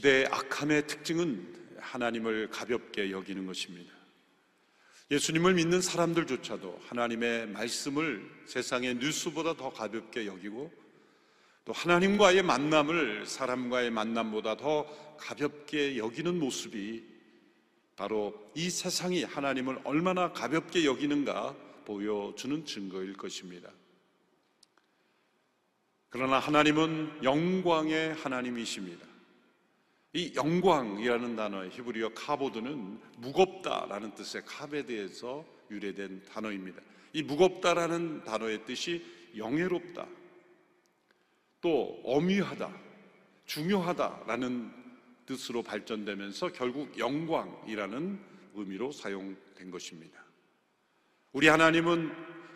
시대의 악함의 특징은 하나님을 가볍게 여기는 것입니다. 예수님을 믿는 사람들조차도 하나님의 말씀을 세상의 뉴스보다 더 가볍게 여기고 또 하나님과의 만남을 사람과의 만남보다 더 가볍게 여기는 모습이 바로 이 세상이 하나님을 얼마나 가볍게 여기는가 보여주는 증거일 것입니다. 그러나 하나님은 영광의 하나님이십니다. 이 영광이라는 단어의 히브리어 카보드는 무겁다라는 뜻의 카베드에서 유래된 단어입니다. 이 무겁다라는 단어의 뜻이 영예롭다, 또 엄위하다, 중요하다라는 뜻으로 발전되면서 결국 영광이라는 의미로 사용된 것입니다. 우리 하나님은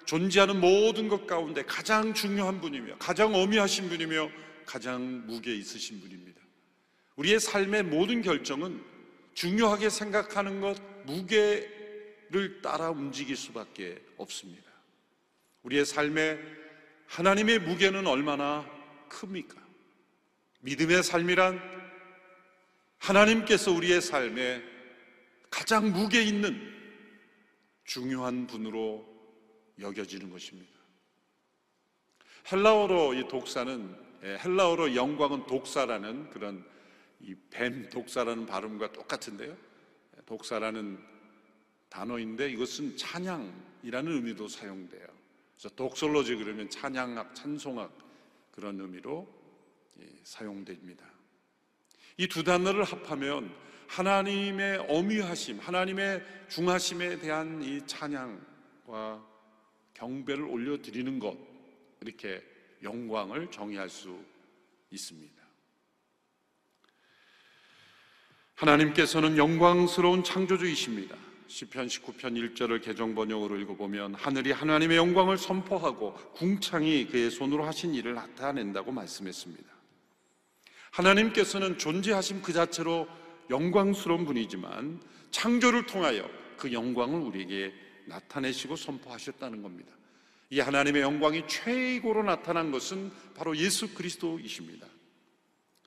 존재하는 모든 것 가운데 가장 중요한 분이며 가장 엄위하신 분이며 가장 무게 있으신 분입니다. 우리의 삶의 모든 결정은 중요하게 생각하는 것, 무게를 따라 움직일 수밖에 없습니다. 우리의 삶에 하나님의 무게는 얼마나 큽니까? 믿음의 삶이란 하나님께서 우리의 삶에 가장 무게 있는 중요한 분으로 여겨지는 것입니다. 헬라어로 이 독사는, 헬라어로 영광은 독사라는 그런 이 뱀 독사라는 발음과 똑같은데요, 독사라는 단어인데 이것은 찬양이라는 의미도 사용돼요. 그래서 독설로지 그러면 찬양악, 찬송악 그런 의미로 사용됩니다. 이 두 단어를 합하면 하나님의 엄위하심, 하나님의 중하심에 대한 이 찬양과 경배를 올려드리는 것, 이렇게 영광을 정의할 수 있습니다. 하나님께서는 영광스러운 창조주이십니다. 시편 19편 1절을 개정번역으로 읽어보면 하늘이 하나님의 영광을 선포하고 궁창이 그의 손으로 하신 일을 나타낸다고 말씀했습니다. 하나님께서는 존재하심 그 자체로 영광스러운 분이지만 창조를 통하여 그 영광을 우리에게 나타내시고 선포하셨다는 겁니다. 이 하나님의 영광이 최고로 나타난 것은 바로 예수 그리스도이십니다.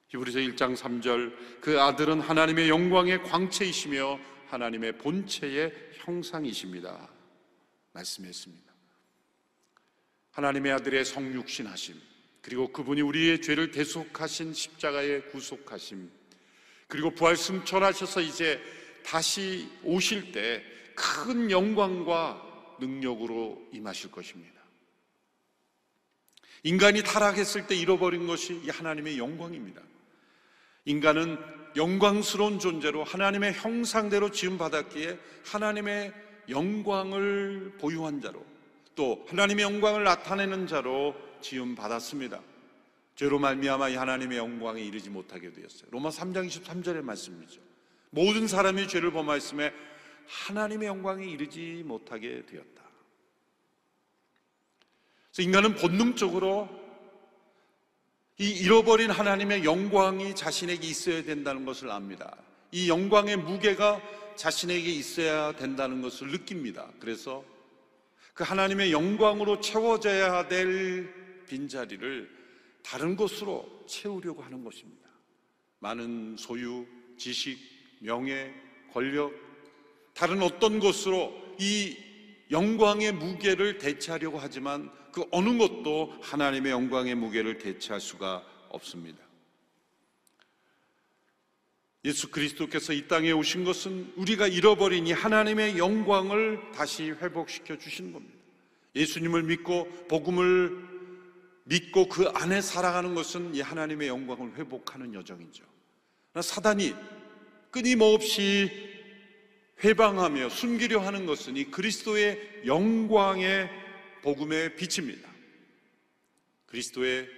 히브리서 1장 3절, 그 아들은 하나님의 영광의 광채이시며 하나님의 본체의 형상이십니다 말씀했습니다. 하나님의 아들의 성육신하심, 그리고 그분이 우리의 죄를 대속하신 십자가의 구속하심, 그리고 부활승천하셔서 이제 다시 오실 때 큰 영광과 능력으로 임하실 것입니다. 인간이 타락했을 때 잃어버린 것이 이 하나님의 영광입니다. 인간은 영광스러운 존재로 하나님의 형상대로 지음받았기에 하나님의 영광을 보유한 자로, 또 하나님의 영광을 나타내는 자로 지음받았습니다. 죄로 말미암아 이 하나님의 영광에 이르지 못하게 되었어요. 로마 3장 23절의 말씀이죠. 모든 사람이 죄를 범하였음에 하나님의 영광에 이르지 못하게 되었다. 그래서 인간은 본능적으로 이 잃어버린 하나님의 영광이 자신에게 있어야 된다는 것을 압니다. 이 영광의 무게가 자신에게 있어야 된다는 것을 느낍니다. 그래서 그 하나님의 영광으로 채워져야 될 빈자리를 다른 것으로 채우려고 하는 것입니다. 많은 소유, 지식, 명예, 권력, 다른 어떤 것으로 이 영광의 무게를 대체하려고 하지만 그 어느 것도 하나님의 영광의 무게를 대체할 수가 없습니다. 예수 그리스도께서 이 땅에 오신 것은 우리가 잃어버린 이 하나님의 영광을 다시 회복시켜 주신 겁니다. 예수님을 믿고 복음을 믿고 그 안에 살아가는 것은 이 하나님의 영광을 회복하는 여정이죠. 사단이 끊임없이 회방하며 숨기려 하는 것은 이 그리스도의 영광의 복음의 빛입니다. 그리스도의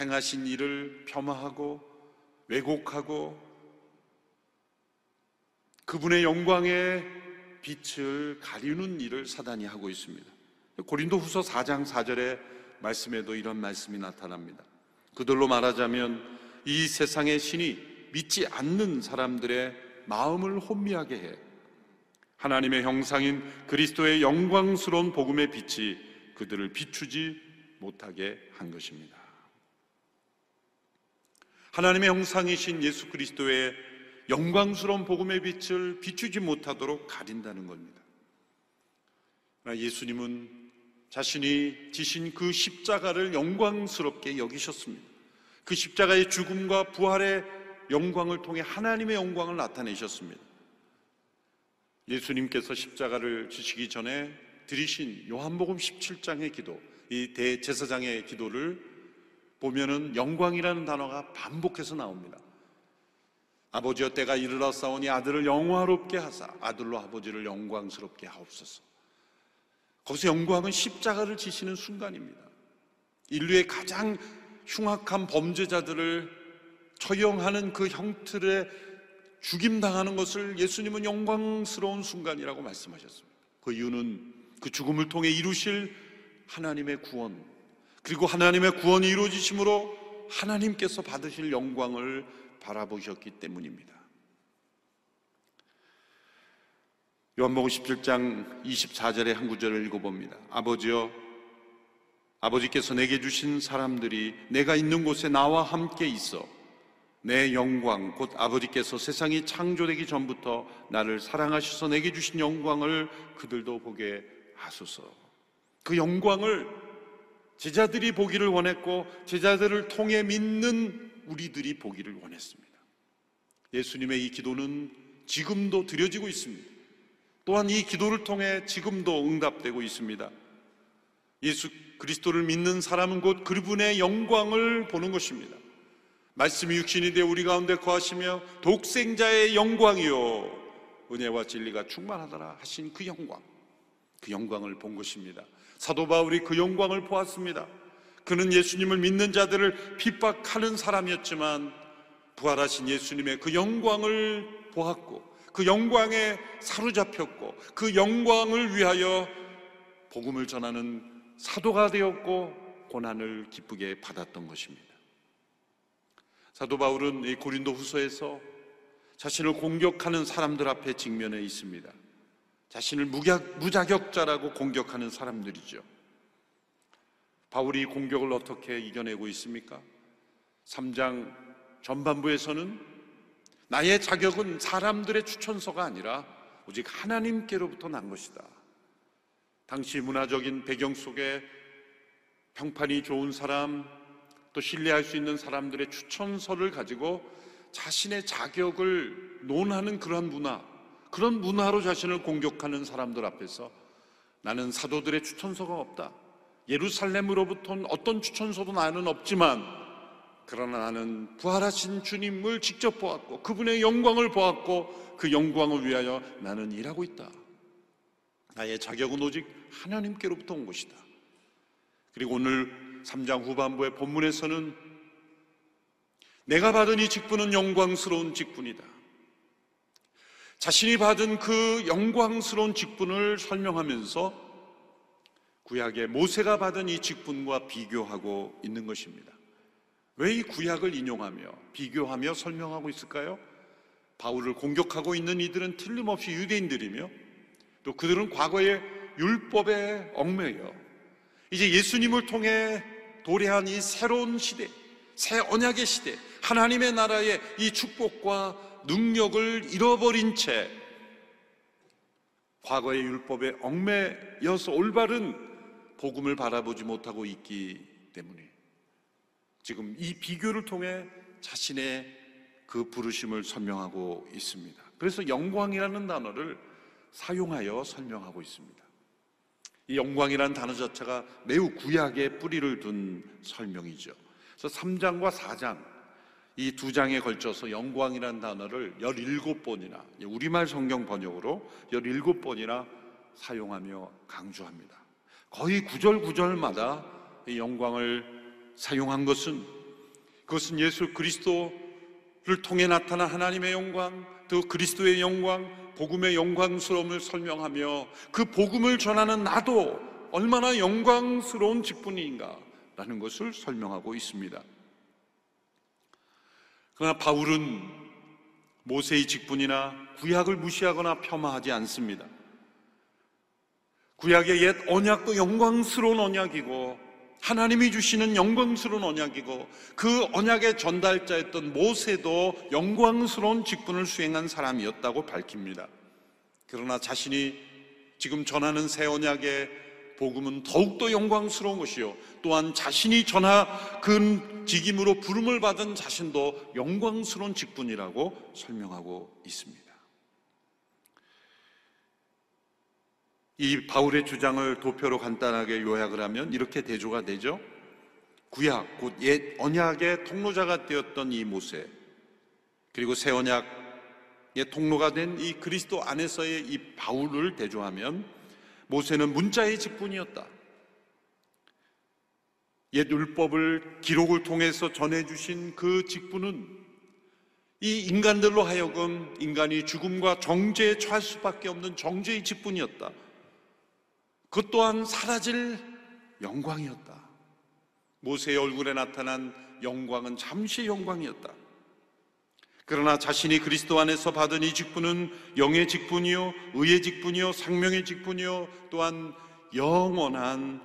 행하신 일을 폄하하고 왜곡하고 그분의 영광의 빛을 가리는 일을 사단이 하고 있습니다. 고린도 후서 4장 4절의 말씀에도 이런 말씀이 나타납니다. 그들로 말하자면 이 세상의 신이 믿지 않는 사람들의 마음을 혼미하게 해 하나님의 형상인 그리스도의 영광스러운 복음의 빛이 그들을 비추지 못하게 한 것입니다. 하나님의 형상이신 예수 그리스도의 영광스러운 복음의 빛을 비추지 못하도록 가린다는 겁니다. 예수님은 자신이 지신 그 십자가를 영광스럽게 여기셨습니다. 그 십자가의 죽음과 부활의 영광을 통해 하나님의 영광을 나타내셨습니다. 예수님께서 십자가를 지시기 전에 드리신 요한복음 17장의 기도, 이 대제사장의 기도를 보면은 영광이라는 단어가 반복해서 나옵니다. 아버지여, 때가 이르러 싸우니 아들을 영화롭게 하사 아들로 아버지를 영광스럽게 하옵소서. 거기서 영광은 십자가를 지시는 순간입니다. 인류의 가장 흉악한 범죄자들을 처형하는 그 형틀에 죽임당하는 것을 예수님은 영광스러운 순간이라고 말씀하셨습니다. 그 이유는 그 죽음을 통해 이루실 하나님의 구원, 그리고 하나님의 구원이 이루어지심으로 하나님께서 받으실 영광을 바라보셨기 때문입니다. 요한복음 17장 24절의 한 구절을 읽어봅니다. 아버지여, 아버지께서 내게 주신 사람들이 내가 있는 곳에 나와 함께 있어 내 영광, 곧 아버지께서 세상이 창조되기 전부터 나를 사랑하셔서 내게 주신 영광을 그들도 보게 하소서. 그 영광을 제자들이 보기를 원했고, 제자들을 통해 믿는 우리들이 보기를 원했습니다. 예수님의 이 기도는 지금도 드려지고 있습니다. 또한 이 기도를 통해 지금도 응답되고 있습니다. 예수 그리스도를 믿는 사람은 곧 그분의 영광을 보는 것입니다. 말씀이 육신이 되어 우리 가운데 거하시며 독생자의 영광이요 은혜와 진리가 충만하더라 하신 그 영광, 그 영광을 본 것입니다. 사도 바울이 그 영광을 보았습니다. 그는 예수님을 믿는 자들을 핍박하는 사람이었지만 부활하신 예수님의 그 영광을 보았고, 그 영광에 사로잡혔고, 그 영광을 위하여 복음을 전하는 사도가 되었고 고난을 기쁘게 받았던 것입니다. 사도 바울은 이 고린도 후서에서 자신을 공격하는 사람들 앞에 직면해 있습니다. 자신을 무자격자라고 공격하는 사람들이죠. 바울이 공격을 어떻게 이겨내고 있습니까? 3장 전반부에서는 나의 자격은 사람들의 추천서가 아니라 오직 하나님께로부터 난 것이다. 당시 문화적인 배경 속에 평판이 좋은 사람, 또 신뢰할 수 있는 사람들의 추천서를 가지고 자신의 자격을 논하는 그러한 문화, 그런 문화로 자신을 공격하는 사람들 앞에서 나는 사도들의 추천서가 없다, 예루살렘으로부터는 어떤 추천서도 나는 없지만 그러나 나는 부활하신 주님을 직접 보았고 그분의 영광을 보았고 그 영광을 위하여 나는 일하고 있다. 나의 자격은 오직 하나님께로부터 온 것이다. 그리고 오늘 3장 후반부의 본문에서는 내가 받은 이 직분은 영광스러운 직분이다. 자신이 받은 그 영광스러운 직분을 설명하면서 구약의 모세가 받은 이 직분과 비교하고 있는 것입니다. 왜 이 구약을 인용하며 비교하며 설명하고 있을까요? 바울을 공격하고 있는 이들은 틀림없이 유대인들이며 또 그들은 과거의 율법에 얽매여 이제 예수님을 통해 도래한 이 새로운 시대, 새 언약의 시대, 하나님의 나라의 이 축복과 능력을 잃어버린 채 과거의 율법에 얽매여서 올바른 복음을 바라보지 못하고 있기 때문에 지금 이 비교를 통해 자신의 그 부르심을 설명하고 있습니다. 그래서 영광이라는 단어를 사용하여 설명하고 있습니다. 이 영광이라는 단어 자체가 매우 구약의 뿌리를 둔 설명이죠. 그래서 3장과 4장, 이 두 장에 걸쳐서 영광이라는 단어를 17번이나, 우리말 성경 번역으로 17번이나 사용하며 강조합니다. 거의 구절구절마다 이 영광을 사용한 것은 그것은 예수 그리스도를 통해 나타난 하나님의 영광, 또 그리스도의 영광, 복음의 영광스러움을 설명하며 그 복음을 전하는 나도 얼마나 영광스러운 직분인가라는 것을 설명하고 있습니다. 그러나 바울은 모세의 직분이나 구약을 무시하거나 폄하하지 않습니다. 구약의 옛 언약도 영광스러운 언약이고 하나님이 주시는 영광스러운 언약이고, 그 언약의 전달자였던 모세도 영광스러운 직분을 수행한 사람이었다고 밝힙니다. 그러나 자신이 지금 전하는 새 언약의 복음은 더욱더 영광스러운 것이요, 또한 자신이 전하는 직임으로 부름을 받은 자신도 영광스러운 직분이라고 설명하고 있습니다. 이 바울의 주장을 도표로 간단하게 요약을 하면 이렇게 대조가 되죠. 구약, 곧 옛 언약의 통로자가 되었던 이 모세, 그리고 새 언약의 통로가 된 이 그리스도 안에서의 이 바울을 대조하면, 모세는 문자의 직분이었다. 옛 율법을 기록을 통해서 전해주신 그 직분은 이 인간들로 하여금 인간이 죽음과 정죄에 처할 수밖에 없는 정죄의 직분이었다. 그 또한 사라질 영광이었다. 모세의 얼굴에 나타난 영광은 잠시 영광이었다. 그러나 자신이 그리스도 안에서 받은 이 직분은 영의 직분이요, 의의 직분이요, 생명의 직분이요, 또한 영원한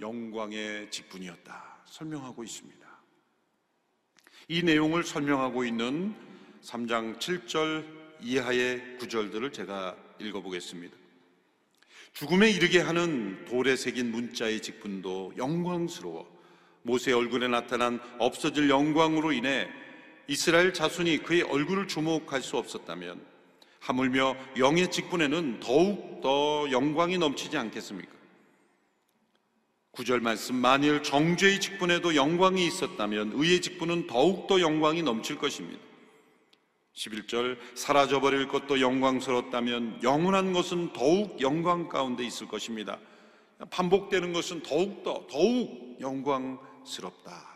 영광의 직분이었다 설명하고 있습니다. 이 내용을 설명하고 있는 3장 7절 이하의 구절들을 제가 읽어보겠습니다. 죽음에 이르게 하는 돌에 새긴 문자의 직분도 영광스러워 모세의 얼굴에 나타난 없어질 영광으로 인해 이스라엘 자손이 그의 얼굴을 주목할 수 없었다면, 하물며 영의 직분에는 더욱 더 영광이 넘치지 않겠습니까? 9절 말씀, 만일 정죄의 직분에도 영광이 있었다면 의의 직분은 더욱 더 영광이 넘칠 것입니다. 11절, 사라져버릴 것도 영광스러웠다면 영원한 것은 더욱 영광 가운데 있을 것입니다. 반복되는 것은 더욱 영광스럽다.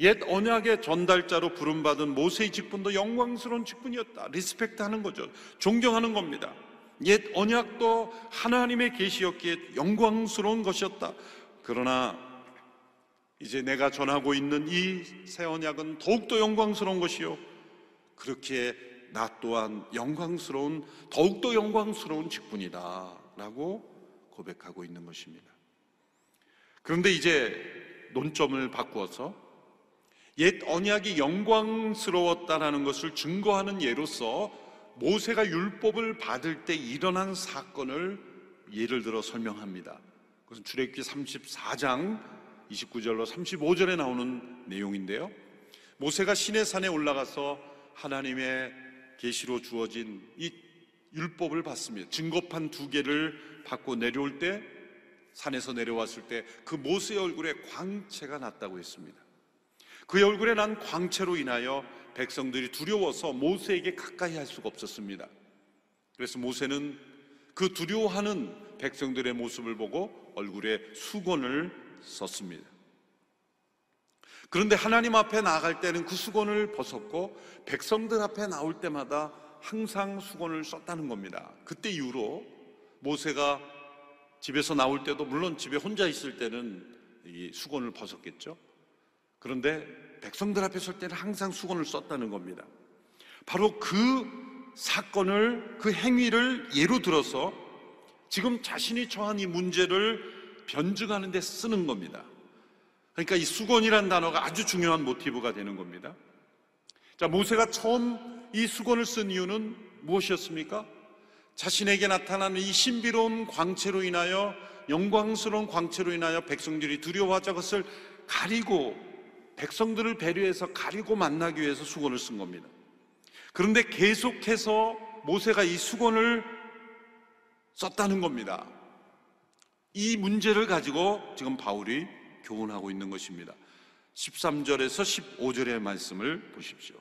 옛 언약의 전달자로 부름받은 모세의 직분도 영광스러운 직분이었다. 리스펙트하는 거죠. 존경하는 겁니다. 옛 언약도 하나님의 계시였기에 영광스러운 것이었다. 그러나 이제 내가 전하고 있는 이 새 언약은 더욱더 영광스러운 것이요, 그렇기에 나 또한 영광스러운, 더욱더 영광스러운 직분이다 라고 고백하고 있는 것입니다. 그런데 이제 논점을 바꾸어서 옛 언약이 영광스러웠다라는 것을 증거하는 예로서 모세가 율법을 받을 때 일어난 사건을 예를 들어 설명합니다. 그것은 출애굽기 34장 29절로 35절에 나오는 내용인데요, 모세가 시내산에 올라가서 하나님의 계시로 주어진 이 율법을 받습니다. 증거판 두 개를 받고 내려올 때, 산에서 내려왔을 때 그 모세의 얼굴에 광채가 났다고 했습니다. 그의 얼굴에 난 광채로 인하여 백성들이 두려워서 모세에게 가까이 할 수가 없었습니다. 그래서 모세는 그 두려워하는 백성들의 모습을 보고 얼굴에 수건을 썼습니다. 그런데 하나님 앞에 나아갈 때는 그 수건을 벗었고, 백성들 앞에 나올 때마다 항상 수건을 썼다는 겁니다. 그때 이후로 모세가 집에서 나올 때도, 물론 집에 혼자 있을 때는 이 수건을 벗었겠죠. 그런데 백성들 앞에 설 때는 항상 수건을 썼다는 겁니다. 바로 그 사건을, 그 행위를 예로 들어서 지금 자신이 처한 이 문제를 변증하는 데 쓰는 겁니다. 그러니까 이 수건이란 단어가 아주 중요한 모티브가 되는 겁니다. 자, 모세가 처음 이 수건을 쓴 이유는 무엇이었습니까? 자신에게 나타나는 이 신비로운 광채로 인하여, 영광스러운 광채로 인하여 백성들이 두려워하자 그것을 가리고, 백성들을 배려해서 가리고 만나기 위해서 수건을 쓴 겁니다. 그런데 계속해서 모세가 이 수건을 썼다는 겁니다. 이 문제를 가지고 지금 바울이 교훈하고 있는 것입니다. 13절에서 15절의 말씀을 보십시오.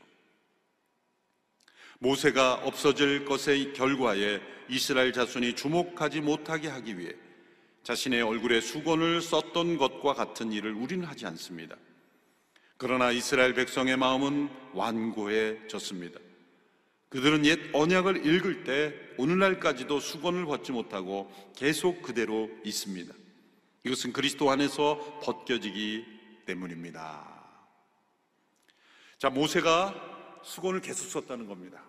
모세가 없어질 것의 결과에 이스라엘 자손이 주목하지 못하게 하기 위해 자신의 얼굴에 수건을 썼던 것과 같은 일을 우리는 하지 않습니다. 그러나 이스라엘 백성의 마음은 완고해졌습니다. 그들은 옛 언약을 읽을 때 오늘날까지도 수건을 벗지 못하고 계속 그대로 있습니다. 이것은 그리스도 안에서 벗겨지기 때문입니다. 자, 모세가 수건을 계속 썼다는 겁니다.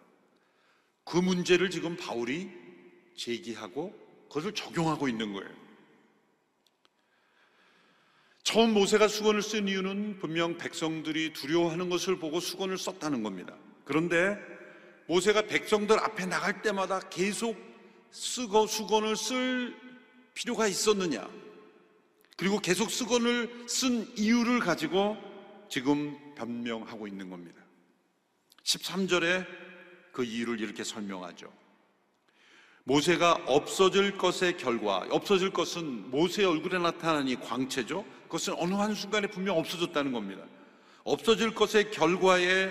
그 문제를 지금 바울이 제기하고 그것을 적용하고 있는 거예요. 처음 모세가 수건을 쓴 이유는 분명 백성들이 두려워하는 것을 보고 수건을 썼다는 겁니다. 그런데 모세가 백성들 앞에 나갈 때마다 계속 수건을 쓸 필요가 있었느냐, 그리고 계속 수건을 쓴 이유를 가지고 지금 변명하고 있는 겁니다. 13절에 그 이유를 이렇게 설명하죠. 모세가 없어질 것의 결과, 없어질 것은 모세의 얼굴에 나타난 이 광채죠. 그것은 어느 한순간에 분명 없어졌다는 겁니다. 없어질 것의 결과에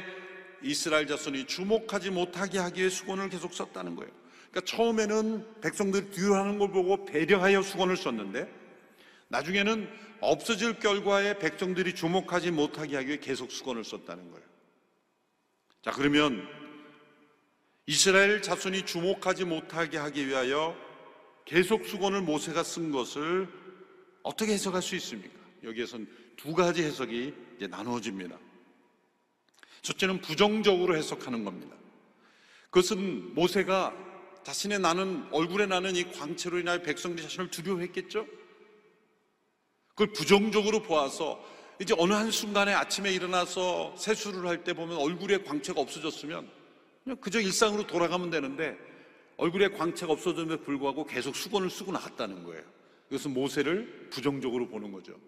이스라엘 자손이 주목하지 못하게 하기에 수건을 계속 썼다는 거예요. 그러니까 처음에는 백성들이 두려워하는 걸 보고 배려하여 수건을 썼는데, 나중에는 없어질 결과에 백성들이 주목하지 못하게 하기 위해 계속 수건을 썼다는 거예요. 자, 그러면 이스라엘 자손이 주목하지 못하게 하기 위하여 계속 수건을 모세가 쓴 것을 어떻게 해석할 수 있습니까? 여기에선 두 가지 해석이 이제 나누어집니다. 첫째는 부정적으로 해석하는 겁니다. 그것은 모세가 자신의 얼굴에 나는 이 광채로 인하여 백성들이 자신을 두려워했겠죠? 그걸 부정적으로 보아서 이제 어느 한순간에 아침에 일어나서 세수를 할 때 보면 얼굴에 광채가 없어졌으면 그저 일상으로 돌아가면 되는데, 얼굴에 광채가 없어졌음에도 불구하고 계속 수건을 쓰고 나갔다는 거예요. 이것은 모세를 부정적으로 보는 거죠.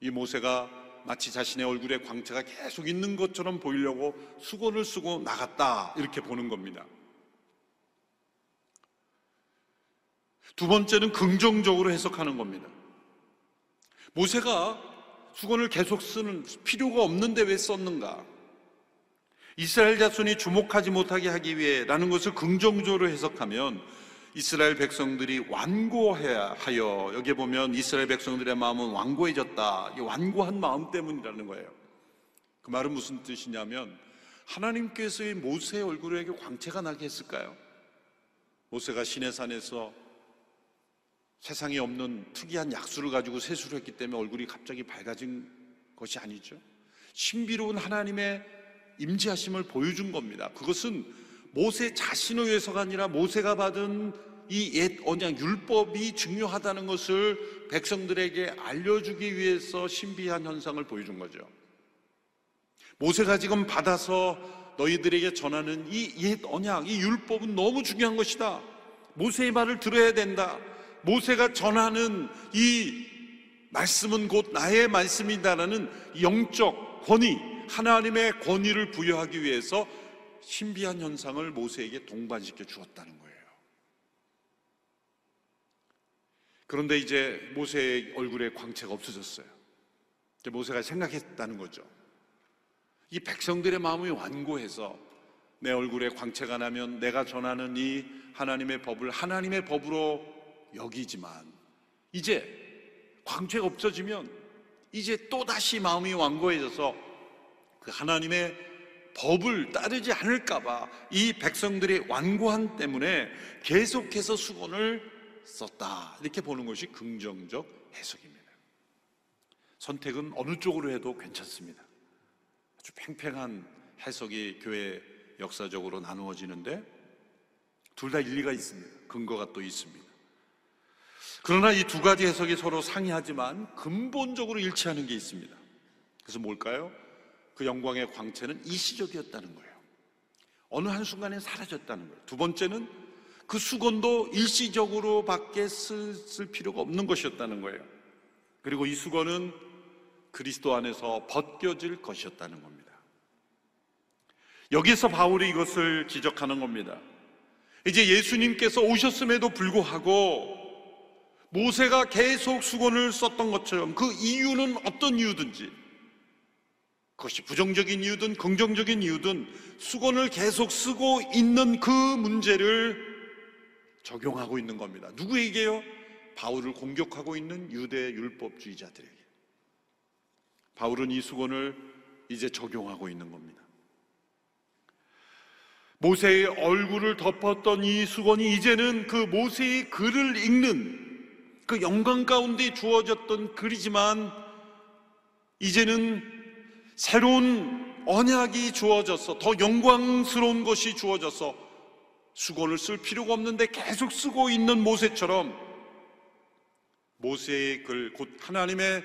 이 모세가 마치 자신의 얼굴에 광채가 계속 있는 것처럼 보이려고 수건을 쓰고 나갔다, 이렇게 보는 겁니다. 두 번째는 긍정적으로 해석하는 겁니다. 모세가 수건을 계속 쓰는 필요가 없는데 왜 썼는가? 이스라엘 자손이 주목하지 못하게 하기 위해 라는 것을 긍정적으로 해석하면 이스라엘 백성들이 완고하여, 여기에 보면 이스라엘 백성들의 마음은 완고해졌다, 이 완고한 마음 때문이라는 거예요. 그 말은 무슨 뜻이냐면, 하나님께서 모세의 얼굴에 광채가 나게 했을까요? 모세가 시내산에서 세상에 없는 특이한 약수를 가지고 세수를 했기 때문에 얼굴이 갑자기 밝아진 것이 아니죠. 신비로운 하나님의 임재하심을 보여준 겁니다. 그것은 모세 자신을 위해서가 아니라 모세가 받은 이 옛 언약 율법이 중요하다는 것을 백성들에게 알려주기 위해서 신비한 현상을 보여준 거죠. 모세가 지금 받아서 너희들에게 전하는 이 옛 언약, 이 율법은 너무 중요한 것이다, 모세의 말을 들어야 된다, 모세가 전하는 이 말씀은 곧 나의 말씀이다라는 영적 권위, 하나님의 권위를 부여하기 위해서 신비한 현상을 모세에게 동반시켜 주었다는 거예요. 그런데 이제 모세의 얼굴에 광채가 없어졌어요. 이제 모세가 생각했다는 거죠. 이 백성들의 마음이 완고해서 내 얼굴에 광채가 나면 내가 전하는 이 하나님의 법을 하나님의 법으로 여기지만, 이제 광채가 없어지면 이제 또다시 마음이 완고해져서 그 하나님의 법을 따르지 않을까봐 이 백성들의 완고함 때문에 계속해서 수건을 썼다, 이렇게 보는 것이 긍정적 해석입니다. 선택은 어느 쪽으로 해도 괜찮습니다. 아주 팽팽한 해석이 교회 역사적으로 나누어지는데 둘 다 일리가 있습니다. 근거가 또 있습니다. 그러나 이 두 가지 해석이 서로 상이하지만 근본적으로 일치하는 게 있습니다. 그래서 뭘까요? 그 영광의 광채는 일시적이었다는 거예요. 어느 한순간에 사라졌다는 거예요. 두 번째는 그 수건도 일시적으로 밖에 쓸 필요가 없는 것이었다는 거예요. 그리고 이 수건은 그리스도 안에서 벗겨질 것이었다는 겁니다. 여기에서 바울이 이것을 지적하는 겁니다. 이제 예수님께서 오셨음에도 불구하고 모세가 계속 수건을 썼던 것처럼 그 이유는 어떤 이유든지, 그것이 부정적인 이유든 긍정적인 이유든 수건을 계속 쓰고 있는 그 문제를 적용하고 있는 겁니다. 누구에게요? 바울을 공격하고 있는 유대 율법주의자들에게. 바울은 이 수건을 이제 적용하고 있는 겁니다. 모세의 얼굴을 덮었던 이 수건이 이제는 그 모세의 글을 읽는 그 영광 가운데 주어졌던 글이지만, 이제는 새로운 언약이 주어져서 더 영광스러운 것이 주어져서 수건을 쓸 필요가 없는데 계속 쓰고 있는 모세처럼 모세의 글, 곧 하나님의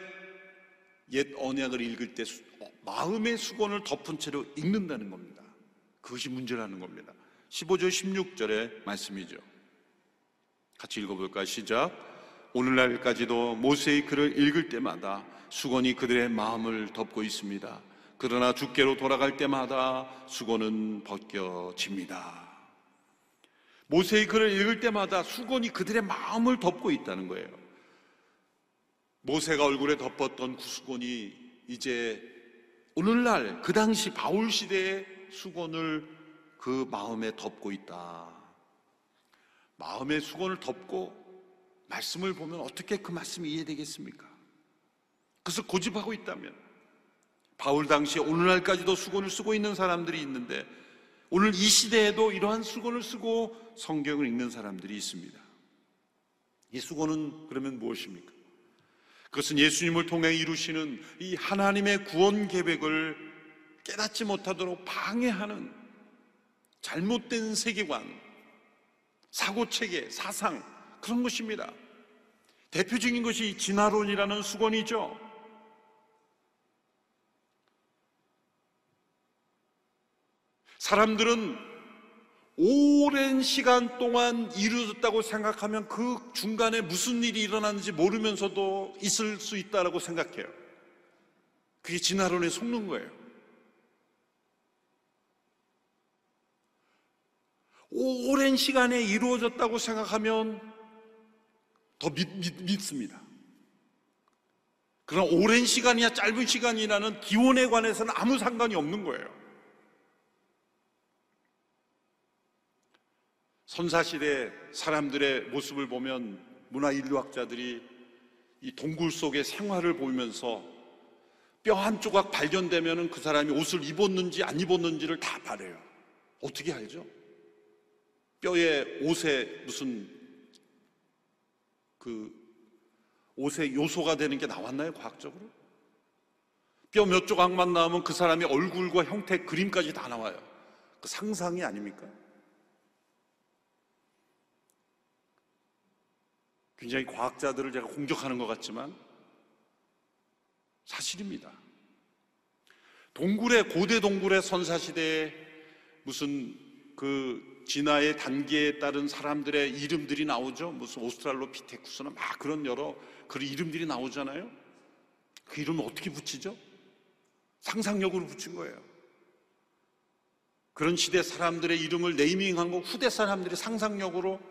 옛 언약을 읽을 때 마음의 수건을 덮은 채로 읽는다는 겁니다. 그것이 문제라는 겁니다. 15절 16절의 말씀이죠. 같이 읽어볼까요? 시작. 오늘날까지도 모세의 글을 읽을 때마다 수건이 그들의 마음을 덮고 있습니다. 그러나 주께로 돌아갈 때마다 수건은 벗겨집니다. 모세의 글을 읽을 때마다 수건이 그들의 마음을 덮고 있다는 거예요. 모세가 얼굴에 덮었던 그 수건이 이제 오늘날 그 당시 바울 시대의 수건을 그 마음에 덮고 있다. 마음의 수건을 덮고 말씀을 보면 어떻게 그 말씀이 이해되겠습니까? 그래서 고집하고 있다면, 바울 당시에 오늘날까지도 수건을 쓰고 있는 사람들이 있는데, 오늘 이 시대에도 이러한 수건을 쓰고 성경을 읽는 사람들이 있습니다. 이 수건은 그러면 무엇입니까? 그것은 예수님을 통해 이루시는 이 하나님의 구원 계획을 깨닫지 못하도록 방해하는 잘못된 세계관, 사고체계, 사상, 그런 것입니다. 대표적인 것이 진화론이라는 수건이죠. 사람들은 오랜 시간 동안 이루어졌다고 생각하면 그 중간에 무슨 일이 일어났는지 모르면서도 있을 수 있다고 생각해요. 그게 진화론에 속는 거예요. 오랜 시간에 이루어졌다고 생각하면 더 믿습니다. 그러나 오랜 시간이나 짧은 시간이라는 기원에 관해서는 아무 상관이 없는 거예요. 선사시대 사람들의 모습을 보면 문화인류학자들이 이 동굴 속의 생활을 보면서 뼈 한 조각 발견되면 그 사람이 옷을 입었는지 안 입었는지를 다 바래요. 어떻게 알죠? 뼈에 옷에 무슨 그 옷의 요소가 되는 게 나왔나요? 과학적으로? 뼈 몇 조각만 나오면 그 사람의 얼굴과 형태, 그림까지 다 나와요. 그 상상이 아닙니까? 굉장히 과학자들을 제가 공격하는 것 같지만 사실입니다. 동굴에, 고대 동굴의 선사시대에 무슨 그 진화의 단계에 따른 사람들의 이름들이 나오죠. 무슨 오스트랄로피테쿠스나 막 그런 여러 그런 이름들이 나오잖아요. 그 이름을 어떻게 붙이죠? 상상력으로 붙인 거예요. 그런 시대 사람들의 이름을 네이밍한 거 후대 사람들이 상상력으로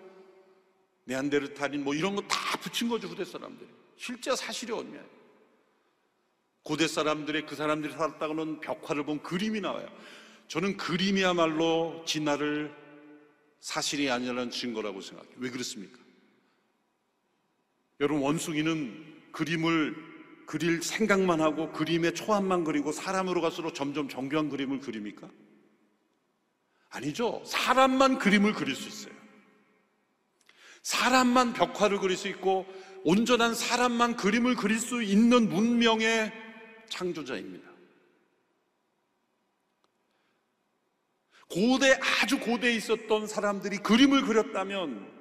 네안데르탈인 뭐 이런 거 다 붙인 거죠, 후대 사람들이. 실제 사실이 없냐. 고대 사람들의 그 사람들이 살았다고는 벽화를 본 그림이 나와요. 저는 그림이야말로 진화를 사실이 아니라는 증거라고 생각해요. 왜 그렇습니까? 여러분, 원숭이는 그림을 그릴 생각만 하고 그림의 초안만 그리고 사람으로 갈수록 점점 정교한 그림을 그립니까? 아니죠. 사람만 그림을 그릴 수 있어요. 사람만 벽화를 그릴 수 있고 온전한 사람만 그림을 그릴 수 있는 문명의 창조자입니다. 고대, 아주 고대에 있었던 사람들이 그림을 그렸다면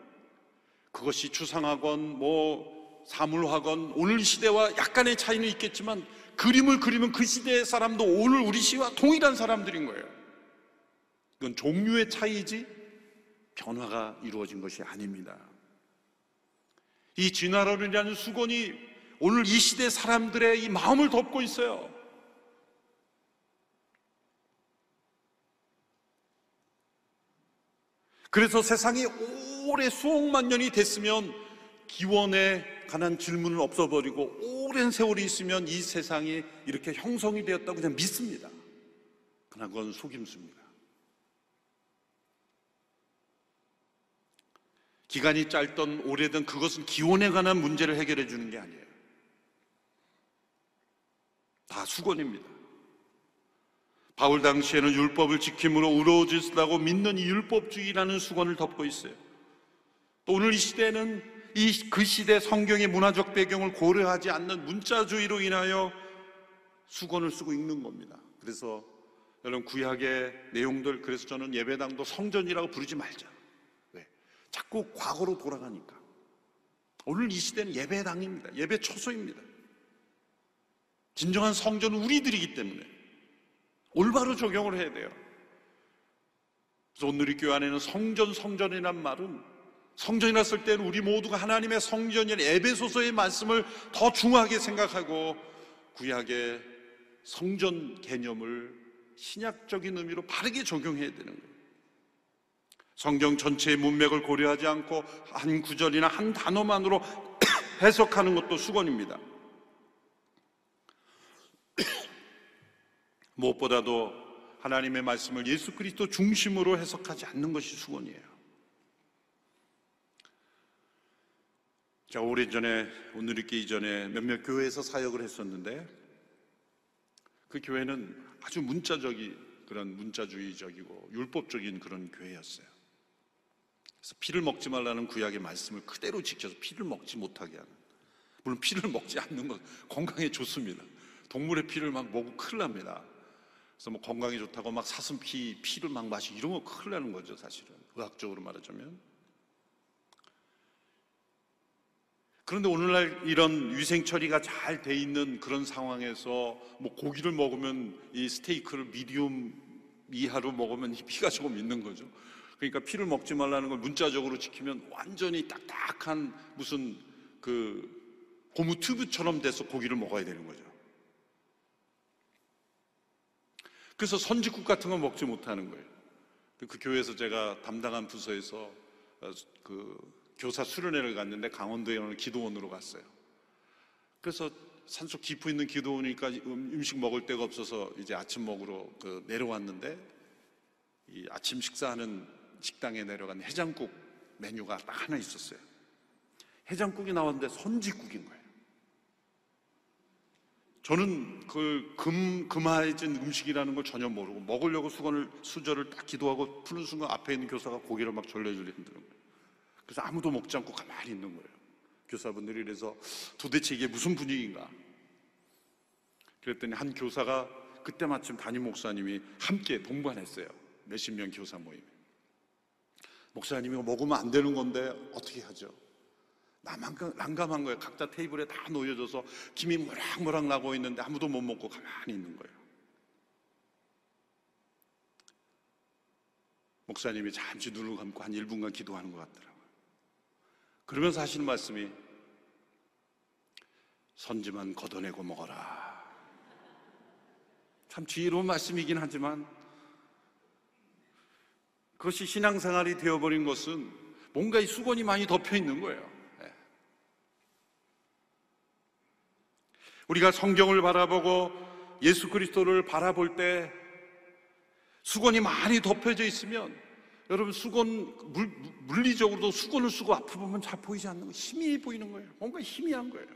그것이 추상화건 뭐 사물화건 오늘 시대와 약간의 차이는 있겠지만 그림을 그리면 그 시대의 사람도 오늘 우리 시와 동일한 사람들인 거예요. 이건 종류의 차이지 변화가 이루어진 것이 아닙니다. 이 진화론이라는 수건이 오늘 이 시대 사람들의 이 마음을 덮고 있어요. 그래서 세상이 오래 수억만 년이 됐으면 기원에 관한 질문은 없어버리고 오랜 세월이 있으면 이 세상이 이렇게 형성이 되었다고 그냥 믿습니다. 그러나 그건 속임수입니다. 기간이 짧든 오래든 그것은 기원에 관한 문제를 해결해 주는 게 아니에요. 다 수건입니다. 바울 당시에는 율법을 지킴으로 의로워지시다고 믿는 이 율법주의라는 수건을 덮고 있어요. 또 오늘 이 시대는 그 시대 성경의 문화적 배경을 고려하지 않는 문자주의로 인하여 수건을 쓰고 읽는 겁니다. 그래서 여러분, 구약의 내용들, 그래서 저는 예배당도 성전이라고 부르지 말자. 자꾸 과거로 돌아가니까. 오늘 이 시대는 예배당입니다. 예배 초소입니다. 진정한 성전은 우리들이기 때문에 올바로 적용을 해야 돼요. 그래서 오늘 이 교회 안에는 성전이란 말은 성전이라 쓸 때는 우리 모두가 하나님의 성전인 에베소서의 말씀을 더 중요하게 생각하고 구약의 성전 개념을 신약적인 의미로 바르게 적용해야 되는 거예요. 성경 전체의 문맥을 고려하지 않고 한 구절이나 한 단어만으로 해석하는 것도 수건입니다. 무엇보다도 하나님의 말씀을 예수 그리스도 중심으로 해석하지 않는 것이 수건이에요. 제가 오래전에 오늘 읽기 이전에 몇몇 교회에서 사역을 했었는데 그 교회는 아주 그런 문자주의적이고 율법적인 그런 교회였어요. 그래서 피를 먹지 말라는 구약의 말씀을 그대로 지켜서 피를 먹지 못하게 하는, 물론 피를 먹지 않는 건 건강에 좋습니다. 동물의 피를 막 먹으면 큰일 납니다. 그래서 뭐 건강에 좋다고 막 사슴피 피를 막 마시고 이런 거 큰일 나는 거죠. 사실은 의학적으로 말하자면. 그런데 오늘날 이런 위생 처리가 잘 돼 있는 그런 상황에서 뭐 고기를 먹으면 이 스테이크를 미디움 이하로 먹으면 피가 조금 있는 거죠. 그러니까 피를 먹지 말라는 걸 문자적으로 지키면 완전히 딱딱한 무슨 그 고무 튜브처럼 돼서 고기를 먹어야 되는 거죠. 그래서 선지국 같은 건 먹지 못하는 거예요. 그 교회에서 제가 담당한 부서에서 교사 수련회를 갔는데 강원도에 오늘 기도원으로 갔어요. 그래서 산속 깊이 있는 기도원이니까 음식 먹을 데가 없어서 이제 아침 먹으러 내려왔는데 이 아침 식사하는 식당에 내려간 해장국 메뉴가 딱 하나 있었어요. 해장국이 나왔는데 선지국인 거예요. 저는 그걸 금화해진 음식이라는 걸 전혀 모르고 먹으려고 수저를 딱 기도하고 푸는 순간 앞에 있는 교사가 고기를 막 절레절레 흔드는 거예요. 그래서 아무도 먹지 않고 가만히 있는 거예요. 교사분들이 이래서 도대체 이게 무슨 분위기인가? 그랬더니 한 교사가 그때 마침 담임 목사님이 함께 동반했어요. 몇십 명 교사 모임. 목사님이 먹으면 안 되는 건데 어떻게 하죠? 난감한 거예요. 각자 테이블에 다 놓여져서 김이 모락모락 나고 있는데 아무도 못 먹고 가만히 있는 거예요. 목사님이 잠시 눈을 감고 한 1분간 기도하는 것 같더라고요. 그러면서 하시는 말씀이 선지만 걷어내고 먹어라. 참 지혜로운 말씀이긴 하지만 그것이 신앙생활이 되어버린 것은 뭔가 이 수건이 많이 덮여 있는 거예요. 우리가 성경을 바라보고 예수 그리스도를 바라볼 때 수건이 많이 덮여져 있으면 여러분 수건 물리적으로도 수건을 쓰고 앞으로 보면 잘 보이지 않는 거예요. 희미해 보이는 거예요. 뭔가 희미한 거예요.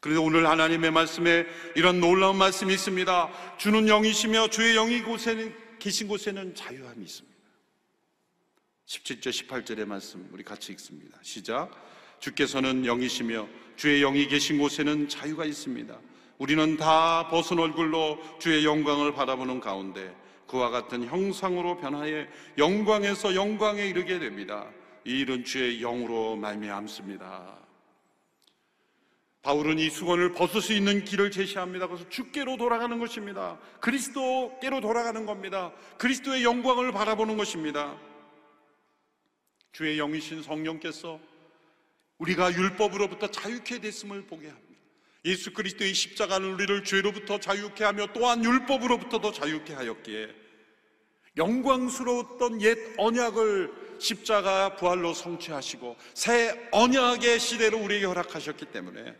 그래서 오늘 하나님의 말씀에 이런 놀라운 말씀이 있습니다. 주는 영이시며 주의 영이 계신 곳에는 자유함이 있습니다. 17절 18절의 말씀 우리 같이 읽습니다. 시작. 주께서는 영이시며 주의 영이 계신 곳에는 자유가 있습니다. 우리는 다 벗은 얼굴로 주의 영광을 바라보는 가운데 그와 같은 형상으로 변하여 영광에서 영광에 이르게 됩니다. 이 일은 주의 영으로 말미암습니다. 바울은 이 수건을 벗을 수 있는 길을 제시합니다. 그것은 주께로 돌아가는 것입니다. 그리스도께로 돌아가는 겁니다. 그리스도의 영광을 바라보는 것입니다. 주의 영이신 성령께서 우리가 율법으로부터 자유케 됐음을 보게 합니다. 예수 그리스도의 십자가는 우리를 죄로부터 자유케 하며 또한 율법으로부터도 자유케 하였기에 영광스러웠던 옛 언약을 십자가 부활로 성취하시고 새 언약의 시대로 우리에게 허락하셨기 때문에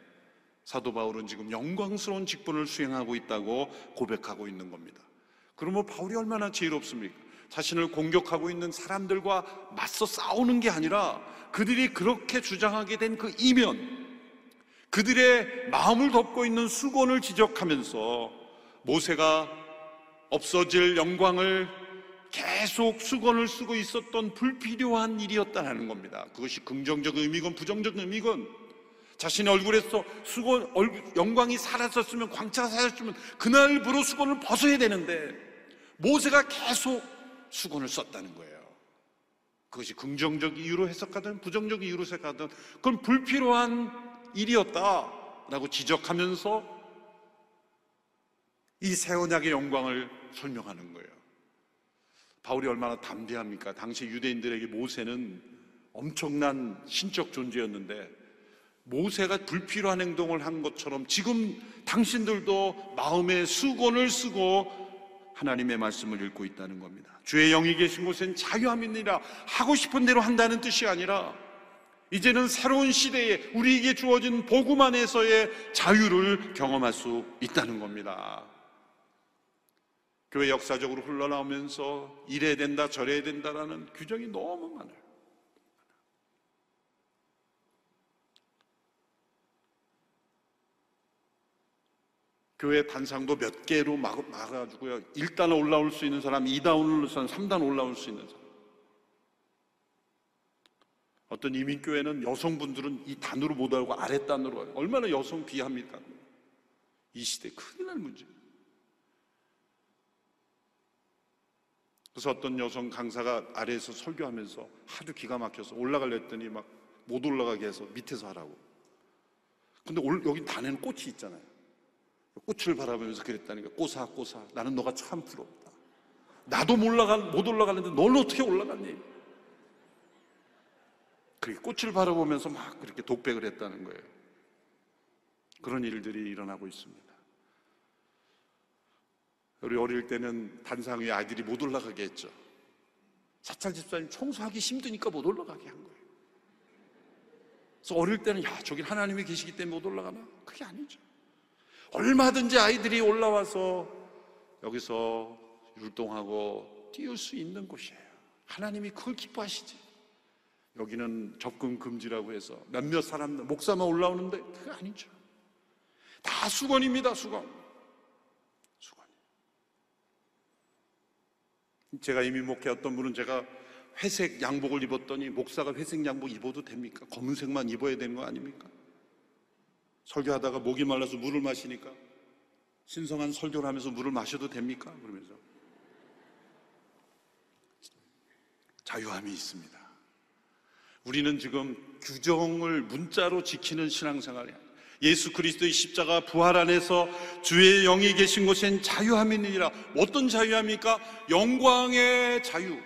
사도 바울은 지금 영광스러운 직분을 수행하고 있다고 고백하고 있는 겁니다. 그러면 바울이 얼마나 지혜롭습니까? 자신을 공격하고 있는 사람들과 맞서 싸우는 게 아니라 그들이 그렇게 주장하게 된 그 이면, 그들의 마음을 덮고 있는 수건을 지적하면서 모세가 없어질 영광을 계속 수건을 쓰고 있었던 불필요한 일이었다는 겁니다. 그것이 긍정적 의미건 부정적 의미건 자신의 얼굴에서 영광이 사라졌으면, 광채가 사라졌으면 그날부로 수건을 벗어야 되는데 모세가 계속 수건을 썼다는 거예요. 그것이 긍정적 이유로 해석하든 부정적 이유로 해석하든 그건 불필요한 일이었다라고 지적하면서 이 새 언약의 영광을 설명하는 거예요. 바울이 얼마나 담대합니까? 당시 유대인들에게 모세는 엄청난 신적 존재였는데 모세가 불필요한 행동을 한 것처럼 지금 당신들도 마음의 수건을 쓰고 하나님의 말씀을 읽고 있다는 겁니다. 주의 영이 계신 곳엔 자유함이니라. 하고 싶은 대로 한다는 뜻이 아니라 이제는 새로운 시대에 우리에게 주어진 복음 안에서의 자유를 경험할 수 있다는 겁니다. 교회 역사적으로 흘러나오면서 이래야 된다 저래야 된다라는 규정이 너무 많아요. 교회 단상도 몇 개로 막아주고요. 1단 올라올 수 있는 사람, 2단 올라올 수 있는 사람, 3단 올라올 수 있는 사람. 어떤 이민교회는 여성분들은 이 단으로 못 알고 아랫단으로 와요. 얼마나 여성 비합니까? 이 시대 큰일 날 문제예요. 그래서 어떤 여성 강사가 아래에서 설교하면서 아주 기가 막혀서 올라가려 했더니 막 못 올라가게 해서 밑에서 하라고. 근데 여기 단에는 꽃이 있잖아요. 꽃을 바라보면서 그랬다니까. 꼬사 꼬사 나는 너가 참 부럽다. 나도 못 올라가는데 널 어떻게 올라갔니? 그렇게 꽃을 바라보면서 막 그렇게 독백을 했다는 거예요. 그런 일들이 일어나고 있습니다. 우리 어릴 때는 단상 위에 아이들이 못 올라가게 했죠. 사찰 집사님 청소하기 힘드니까 못 올라가게 한 거예요. 그래서 어릴 때는 야 저긴 하나님이 계시기 때문에 못 올라가나? 그게 아니죠. 얼마든지 아이들이 올라와서 여기서 율동하고 뛸 수 있는 곳이에요. 하나님이 그걸 기뻐하시지. 여기는 접근 금지라고 해서 몇몇 사람 목사만 올라오는데 그게 아니죠. 다 수건입니다. 수건. 제가 이미 목회했던 분은 제가 회색 양복을 입었더니 목사가 회색 양복 입어도 됩니까? 검은색만 입어야 되는 거 아닙니까? 설교하다가 목이 말라서 물을 마시니까 신성한 설교를 하면서 물을 마셔도 됩니까? 그러면서 자유함이 있습니다. 우리는 지금 규정을 문자로 지키는 신앙생활이 아니라 예수 그리스도의 십자가 부활 안에서 주의 영이 계신 곳엔 자유함이니라. 어떤 자유함입니까? 영광의 자유.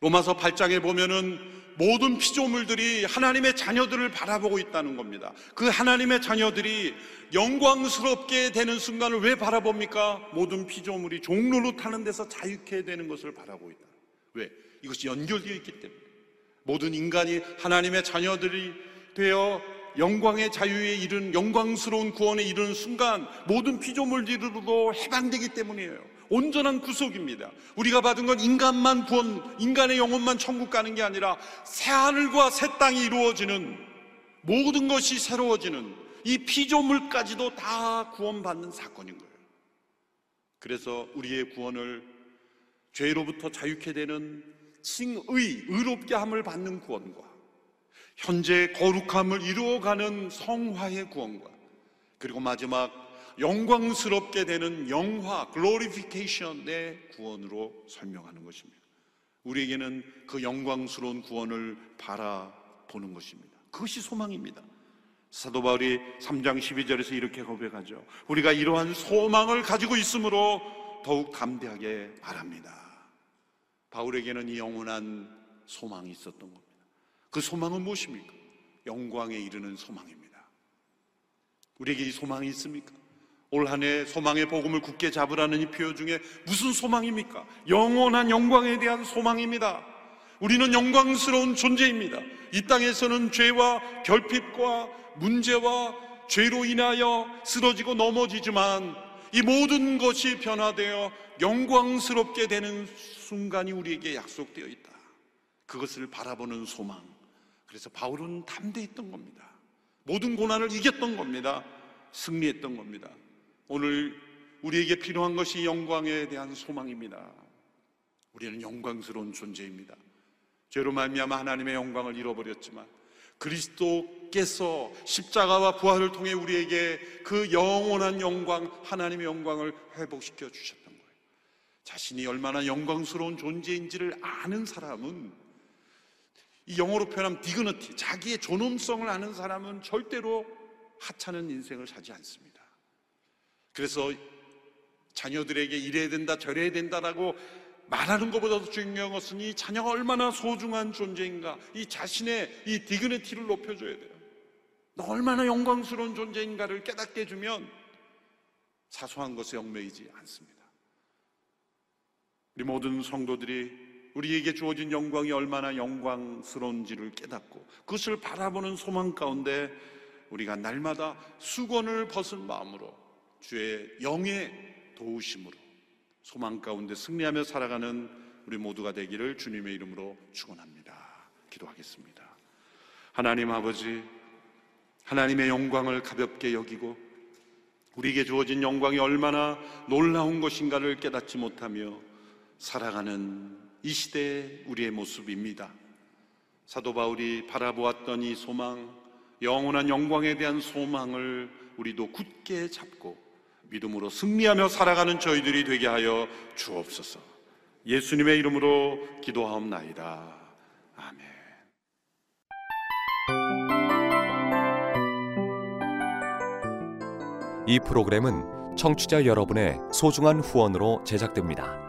로마서 8장에 보면은 모든 피조물들이 하나님의 자녀들을 바라보고 있다는 겁니다. 그 하나님의 자녀들이 영광스럽게 되는 순간을 왜 바라봅니까? 모든 피조물이 종로로 타는 데서 자유케 되는 것을 바라보고 있다. 왜? 이것이 연결되어 있기 때문에. 모든 인간이 하나님의 자녀들이 되어 영광의 자유에 이른 영광스러운 구원에 이르는 순간 모든 피조물들로도 해방되기 때문이에요. 온전한 구속입니다. 우리가 받은 건 인간만 구원, 인간의 영혼만 천국 가는 게 아니라 새하늘과 새 땅이 이루어지는 모든 것이 새로워지는 이 피조물까지도 다 구원받는 사건인 거예요. 그래서 우리의 구원을 죄로부터 자유케 되는 칭의, 의롭게 함을 받는 구원과 현재 거룩함을 이루어가는 성화의 구원과 그리고 마지막 영광스럽게 되는 영화, 글로리피케이션의 구원으로 설명하는 것입니다. 우리에게는 그 영광스러운 구원을 바라보는 것입니다. 그것이 소망입니다. 사도 바울이 3장 12절에서 이렇게 고백하죠. 우리가 이러한 소망을 가지고 있으므로 더욱 담대하게 말합니다. 바울에게는 이 영원한 소망이 있었던 겁니다. 그 소망은 무엇입니까? 영광에 이르는 소망입니다. 우리에게 이 소망이 있습니까? 올 한 해 소망의 복음을 굳게 잡으라는 이 표현 중에 무슨 소망입니까? 영원한 영광에 대한 소망입니다. 우리는 영광스러운 존재입니다. 이 땅에서는 죄와 결핍과 문제와 죄로 인하여 쓰러지고 넘어지지만 이 모든 것이 변화되어 영광스럽게 되는 순간이 우리에게 약속되어 있다. 그것을 바라보는 소망. 그래서 바울은 담대했던 겁니다. 모든 고난을 이겼던 겁니다. 승리했던 겁니다. 오늘 우리에게 필요한 것이 영광에 대한 소망입니다. 우리는 영광스러운 존재입니다. 죄로 말미암아 하나님의 영광을 잃어버렸지만 그리스도께서 십자가와 부활을 통해 우리에게 그 영원한 영광, 하나님의 영광을 회복시켜 주셨던 거예요. 자신이 얼마나 영광스러운 존재인지를 아는 사람은, 이 영어로 표현하면 디그너티, 자기의 존엄성을 아는 사람은 절대로 하찮은 인생을 살지 않습니다. 그래서 자녀들에게 이래야 된다 저래야 된다라고 말하는 것보다도 중요한 것은 이 자녀가 얼마나 소중한 존재인가, 이 자신의 이 디그니티를 높여줘야 돼요. 너 얼마나 영광스러운 존재인가를 깨닫게 해주면 사소한 것에 얽매이지 않습니다. 우리 모든 성도들이 우리에게 주어진 영광이 얼마나 영광스러운지를 깨닫고 그것을 바라보는 소망 가운데 우리가 날마다 수건을 벗은 마음으로 주의 영의 도우심으로 소망 가운데 승리하며 살아가는 우리 모두가 되기를 주님의 이름으로 축원합니다. 기도하겠습니다. 하나님 아버지, 하나님의 영광을 가볍게 여기고 우리에게 주어진 영광이 얼마나 놀라운 것인가를 깨닫지 못하며 살아가는 이 시대의 우리의 모습입니다. 사도 바울이 바라보았던 이 소망, 영원한 영광에 대한 소망을 우리도 굳게 잡고 믿음으로 승리하며 살아가는 저희들이 되게 하여 주옵소서. 예수님의 이름으로 기도하옵나이다. 아멘. 이 프로그램은 청취자 여러분의 소중한 후원으로 제작됩니다.